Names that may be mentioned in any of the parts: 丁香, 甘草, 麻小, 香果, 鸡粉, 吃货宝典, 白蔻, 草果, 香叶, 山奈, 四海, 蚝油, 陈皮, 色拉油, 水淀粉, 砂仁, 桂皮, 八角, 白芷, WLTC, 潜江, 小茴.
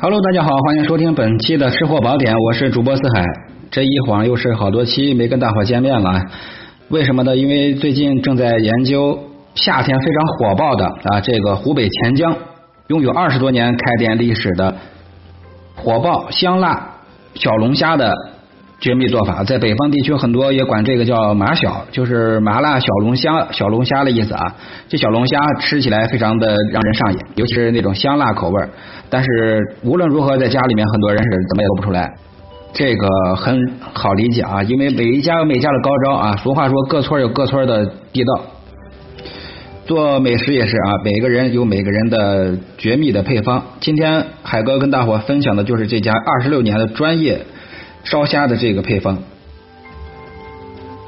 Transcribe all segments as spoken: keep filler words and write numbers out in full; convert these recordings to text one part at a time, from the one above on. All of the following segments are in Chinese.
Hello， 大家好，欢迎收听本期的吃货宝典，我是主播四海。这一晃又是好多期没跟大伙见面了，为什么呢？因为最近正在研究夏天非常火爆的啊，这个湖北潜江拥有二十多年开店历史的火爆香辣小龙虾的绝密做法，在北方地区很多也管这个叫麻小，就是麻辣小龙虾，小龙虾的意思啊。这小龙虾吃起来非常的让人上瘾，尤其是那种香辣口味，但是无论如何在家里面很多人是怎么也做不出来，这个很好理解啊，因为每一家有每家的高招啊，俗话说各村有各村的地道，做美食也是啊，每个人有每个人的绝密的配方。今天海哥跟大伙分享的就是这家二十六年的专业烧虾的这个配方，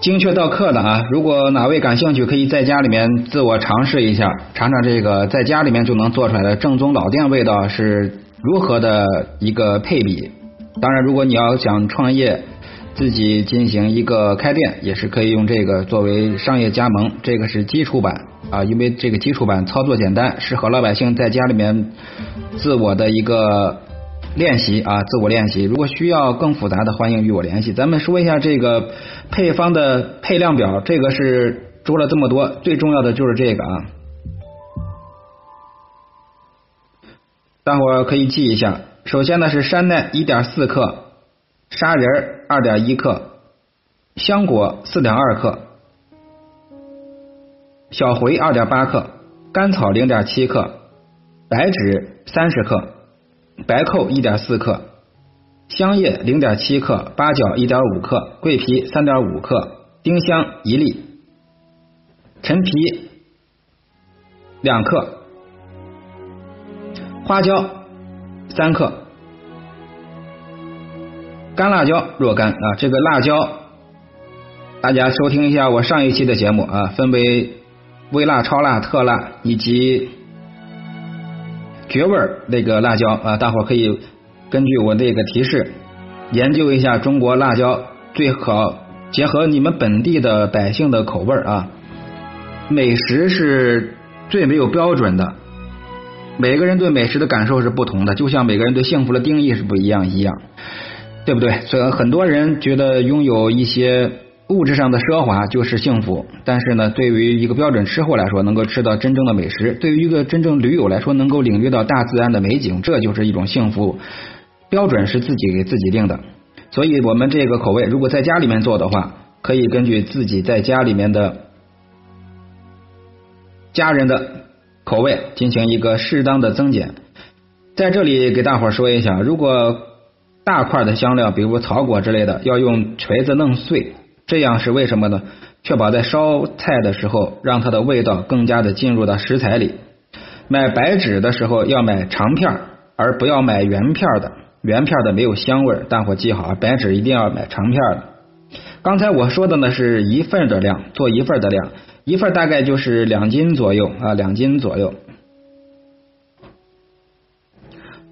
精确到克的啊！如果哪位感兴趣，可以在家里面自我尝试一下，尝尝这个在家里面就能做出来的正宗老店味道是如何的一个配比。当然，如果你要想创业，自己进行一个开店，也是可以用这个作为商业加盟。这个是基础版啊，因为这个基础版操作简单，适合老百姓在家里面自我的一个练习啊，自我练习。如果需要更复杂的，欢迎与我联系。咱们说一下这个配方的配量表，这个是说了这么多，最重要的就是这个啊，大伙可以记一下。首先呢是山奈 一点四 克，砂仁 二点一 克，香果 四点二 克，小茴 二点八 克，甘草 零点七 克，白芷三十克，白蔻 一点四 克，香叶 零点七 克，八角 一点五 克，桂皮 三点五 克，丁香一粒，陈皮两克，花椒三克，干辣椒若干啊，这个辣椒大家收听一下我上一期的节目啊，分为微辣、超辣、特辣以及绝味那个辣椒啊，大伙可以根据我这个提示研究一下中国辣椒，最好结合你们本地的百姓的口味啊。美食是最没有标准的，每个人对美食的感受是不同的，就像每个人对幸福的定义是不一样一样，对不对？所以很多人觉得拥有一些物质上的奢华就是幸福，但是呢，对于一个标准吃货来说，能够吃到真正的美食，对于一个真正驴友来说，能够领略到大自然的美景，这就是一种幸福。标准是自己给自己定的，所以我们这个口味如果在家里面做的话，可以根据自己在家里面的家人的口味进行一个适当的增减。在这里给大伙说一下，如果大块的香料比如草果之类的，要用锤子弄碎，这样是为什么呢？确保在烧菜的时候让它的味道更加的进入到食材里。买白芷的时候要买长片而不要买圆片的，圆片的没有香味，大伙记好，白芷一定要买长片的。刚才我说的呢是一份的量，做一份的量，一份大概就是两斤左右啊，两斤左右。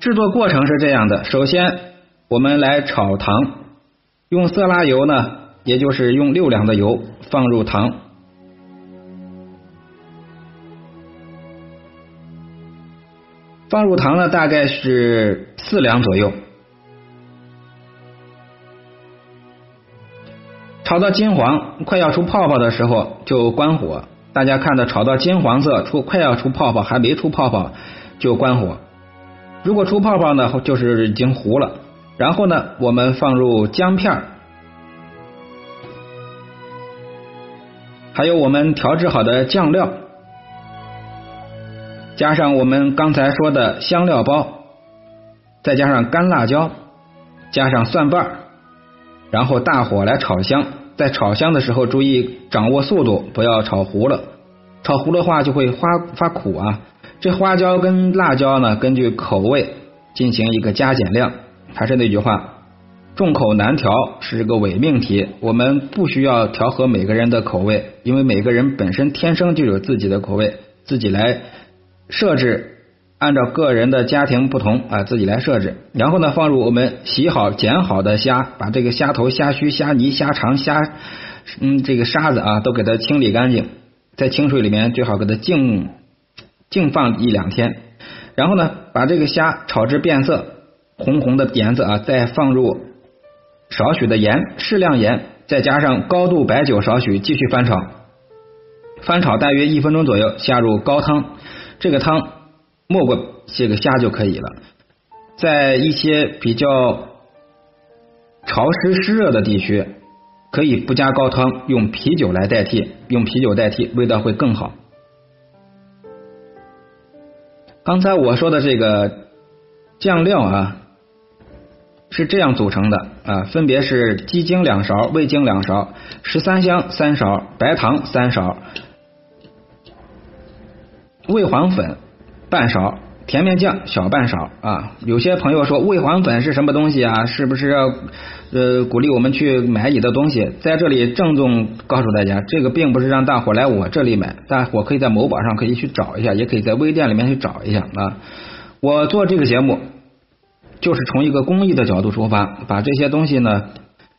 制作过程是这样的，首先我们来炒糖，用色拉油呢，也就是用六两的油放入糖，放入糖呢大概是四两左右，炒到金黄快要出泡泡的时候就关火。大家看到炒到金黄色出快要出泡泡，还没出泡泡就关火，如果出泡泡呢就是已经糊了。然后呢我们放入姜片，还有我们调制好的酱料，加上我们刚才说的香料包，再加上干辣椒，加上蒜瓣，然后大火来炒香。在炒香的时候注意掌握速度，不要炒糊了，炒糊的话就会发苦啊。这花椒跟辣椒呢根据口味进行一个加减量，还是那句话，众口难调是个伪命题，我们不需要调和每个人的口味，因为每个人本身天生就有自己的口味，自己来设置，按照个人的家庭不同啊，自己来设置。然后呢放入我们洗好剪好的虾，把这个虾头、虾须、虾泥、虾肠、虾嗯这个沙子啊都给它清理干净，在清水里面最好给它静静放一两天。然后呢把这个虾炒至变色，红红的点子啊，再放入少许的盐，适量盐，再加上高度白酒少许，继续翻炒。翻炒大约一分钟左右，下入高汤，这个汤没过这个虾就可以了。在一些比较潮湿湿热的地区，可以不加高汤，用啤酒来代替，用啤酒代替味道会更好。刚才我说的这个酱料啊，是这样组成的啊，分别是鸡精两勺、味精两勺、十三香三勺、白糖三勺、味黄粉半勺、甜面酱小半勺啊。有些朋友说味黄粉是什么东西啊？是不是要呃鼓励我们去买你的东西？在这里郑重告诉大家，这个并不是让大伙来我这里买，大伙可以在某宝上可以去找一下，也可以在微店里面去找一下啊。我做这个节目就是从一个公益的角度出发，把这些东西呢，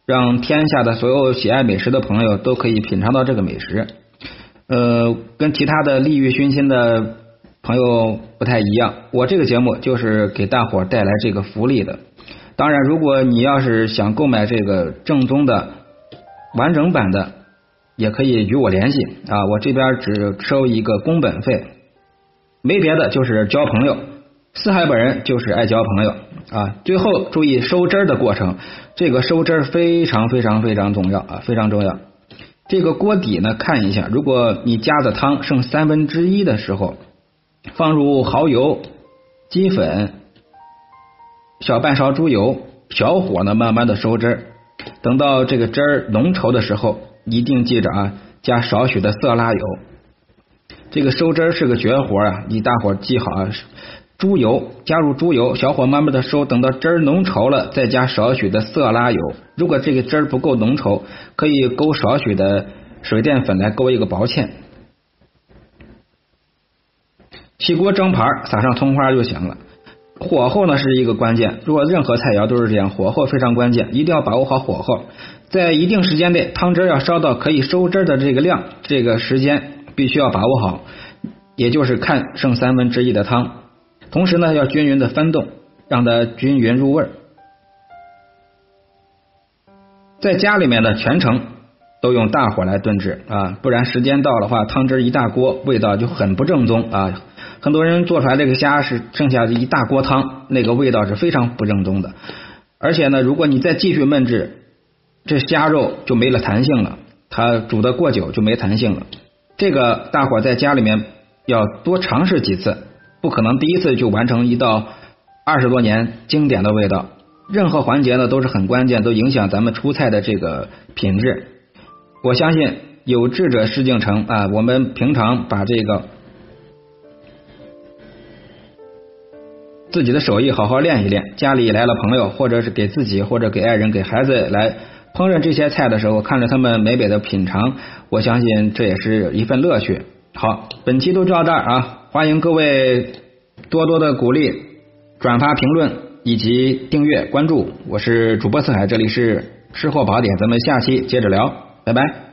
让天下的所有喜爱美食的朋友都可以品尝到这个美食。呃，跟其他的利欲熏心的朋友不太一样，我这个节目就是给大伙带来这个福利的。当然，如果你要是想购买这个正宗的、完整版的，也可以与我联系啊，我这边只收一个工本费，没别的，就是交朋友。四海本人就是爱交朋友啊！最后注意收汁儿的过程，这个收汁儿非常非常非常重要啊，非常重要。这个锅底呢，看一下，如果你加的汤剩三分之一的时候，放入蚝油、鸡粉、小半勺猪油，小火呢慢慢的收汁儿。等到这个汁儿浓稠的时候，一定记着啊，加少许的色拉油。这个收汁儿是个绝活啊，你大伙记好啊。猪油加入猪油，小火慢慢的收，等到汁儿浓稠了，再加少许的色拉油。如果这个汁儿不够浓稠，可以勾少许的水淀粉来勾一个薄芡。起锅蒸盘，撒上葱花就行了。火候呢是一个关键，如果任何菜肴都是这样，火候非常关键，一定要把握好火候。在一定时间内，汤汁要烧到可以收汁的这个量，这个时间必须要把握好，也就是看剩三分之一的汤。同时呢，要均匀的翻动，让它均匀入味儿。在家里面的全程都用大火来炖制啊，不然时间到的话，汤汁一大锅，味道就很不正宗啊。很多人做出来这个虾是剩下一大锅汤，那个味道是非常不正宗的。而且呢，如果你再继续焖制，这虾肉就没了弹性了，它煮得过久就没弹性了。这个大伙在家里面要多尝试几次。不可能第一次就完成一道二十多年经典的味道，任何环节呢都是很关键，都影响咱们出菜的这个品质。我相信有志者事竟成啊！我们平常把这个自己的手艺好好练一练，家里来了朋友，或者是给自己，或者给爱人、给孩子来烹饪这些菜的时候，看着他们美美的品尝，我相信这也是一份乐趣。好，本期都到这儿啊！欢迎各位多多的鼓励、转发、评论以及订阅关注，我是主播四海，这里是吃货宝典，咱们下期接着聊，拜拜。